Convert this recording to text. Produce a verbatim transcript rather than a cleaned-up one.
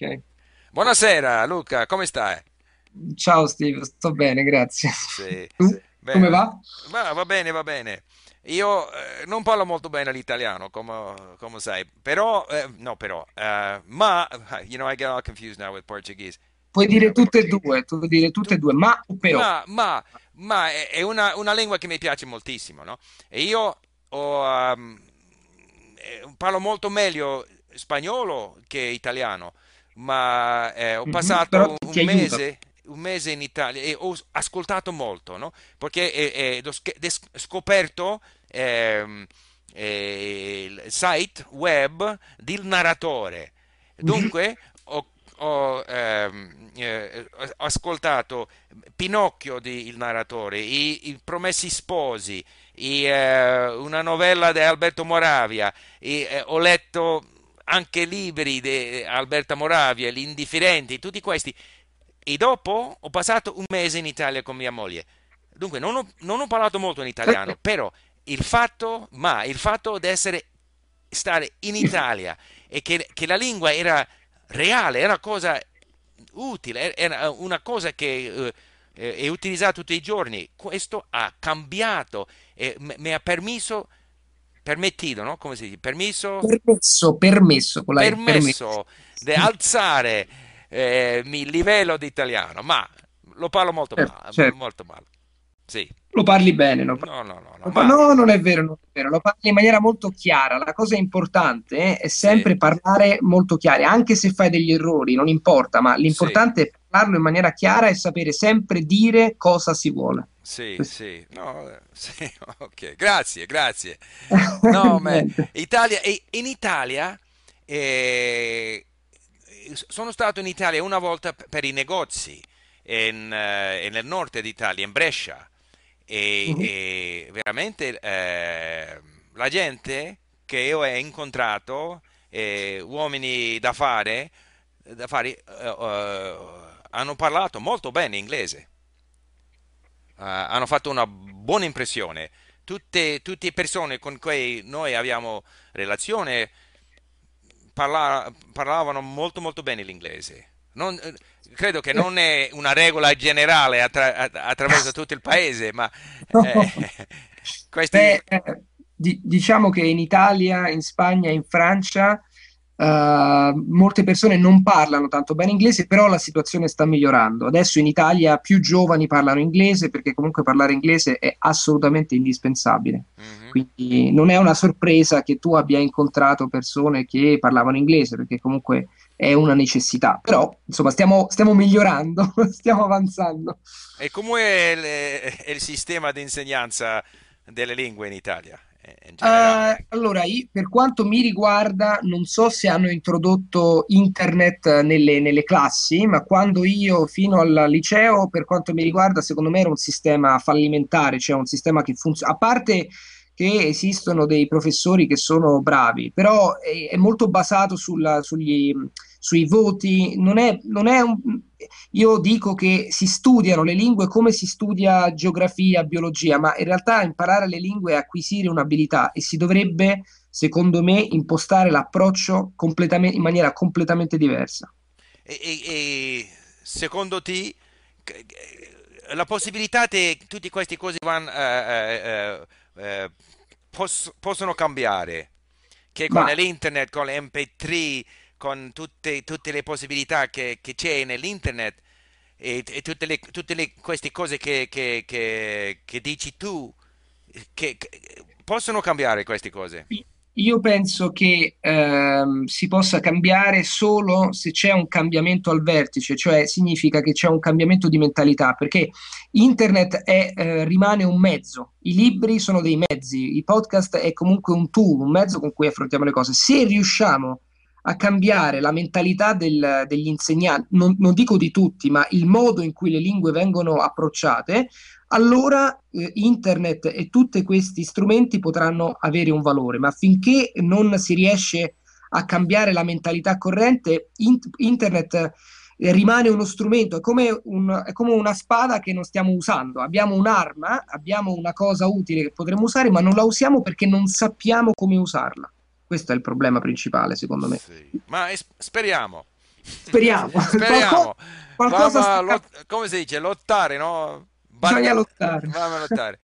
Okay. Buonasera Luca, come stai? Ciao Steve, sto bene, grazie. Sì, sì. Bene. Come va? va? Va bene, va bene. Io eh, non parlo molto bene l'italiano, come, come sai, però, eh, no però, eh, ma, you know, I get all confused now with Portuguese. Puoi dire tutte e due, tu puoi dire tutte e due, ma o però. Ma, ma, ma è una, una lingua che mi piace moltissimo, no? E io ho, um, parlo molto meglio spagnolo che italiano, ma eh, ho passato mm-hmm, un mese... un mese in Italia e ho ascoltato molto, no? Perché eh, eh, ho scoperto eh, eh, il site web del narratore. Dunque ho, ho, ehm, eh, ho ascoltato Pinocchio di Il narratore, i, i Promessi Sposi, i, eh, una novella di Alberto Moravia, i, eh, ho letto anche libri di Alberto Moravia, Gli indifferenti, tutti questi. E dopo ho passato un mese in Italia con mia moglie. Dunque non ho, non ho parlato molto in italiano, però il fatto, ma il fatto di essere, stare in Italia e che, che la lingua era reale, era una cosa utile, era una cosa che eh, è utilizzata tutti i giorni, questo ha cambiato, eh, mi ha permesso, permettito, no? Come si dice? Permesso? Permesso, permesso. Con la permesso di alzare... Eh, mi livello di italiano, ma lo parlo molto certo, male, certo. molto male. Sì. Lo parli bene, lo parli. No, no, no, no, ma... no, non è vero, non è vero, lo parli in maniera molto chiara. La cosa importante è sempre sì. parlare molto chiare, anche se fai degli errori, non importa, ma l'importante sì. è parlarlo in maniera chiara e sapere sempre dire cosa si vuole. Sì, sì, no, sì, ok, grazie, grazie. No, ma Italia, in Italia eh... sono stato in Italia una volta per i negozi in, eh, nel nord d'Italia, in Brescia, e, mm-hmm. e veramente eh, la gente che io ho incontrato, eh, uomini da fare, da fare eh, eh, hanno parlato molto bene inglese, eh, hanno fatto una buona impressione. Tutte, tutte le persone con cui noi abbiamo relazione Parla, parlavano molto molto bene l'inglese. Non, credo che non è una regola generale attra, attra, attraverso tutto il paese, ma eh, questi... Beh, diciamo che in Italia, in Spagna, in Francia uh, molte persone non parlano tanto bene inglese, però la situazione sta migliorando. Adesso in Italia più giovani parlano inglese, perché comunque parlare inglese è assolutamente indispensabile. Mm-hmm. Quindi non è una sorpresa che tu abbia incontrato persone che parlavano inglese, perché comunque è una necessità. Però, insomma, stiamo, stiamo migliorando, stiamo avanzando. E com'è il, il sistema di insegnanza delle lingue in Italia? In uh, allora, io, per quanto mi riguarda, non so se hanno introdotto internet nelle, nelle classi, ma quando io, fino al liceo, per quanto mi riguarda, secondo me era un sistema fallimentare, cioè un sistema che funziona, a parte... che esistono dei professori che sono bravi, però è, è molto basato sulla, sugli, sui voti. Non è, non è un, io dico che si studiano le lingue come si studia geografia, biologia, ma in realtà imparare le lingue è acquisire un'abilità e si dovrebbe, secondo me, impostare l'approccio in maniera completamente diversa. E, e, e secondo te la possibilità che tutte queste cose vanno... Uh, uh, uh, Eh, poss possono cambiare, che con l'internet, con l'M P tre, con tutte, tutte le possibilità che c'è nell'internet e, e tutte, le, tutte le, queste cose che, che, che, che dici tu, che, che possono cambiare queste cose? Io penso che ehm, si possa cambiare solo se c'è un cambiamento al vertice, cioè significa che c'è un cambiamento di mentalità, perché internet è, eh, rimane un mezzo, i libri sono dei mezzi, i podcast è comunque un tool, un mezzo con cui affrontiamo le cose. Se riusciamo a cambiare la mentalità del, degli insegnanti, non, non dico di tutti, ma il modo in cui le lingue vengono approcciate, allora eh, internet e tutti questi strumenti potranno avere un valore, ma finché non si riesce a cambiare la mentalità corrente, in internet eh, rimane uno strumento, è come, un, è come una spada che non stiamo usando. Abbiamo un'arma, abbiamo una cosa utile che potremmo usare, ma non la usiamo perché non sappiamo come usarla. Questo è il problema principale, secondo me. Sì. Ma speriamo. Speriamo. Speriamo. Qualcosa, qualcosa sta... lot... Come si dice? Lottare, no? Bisogna Bat... lottare. Lottare.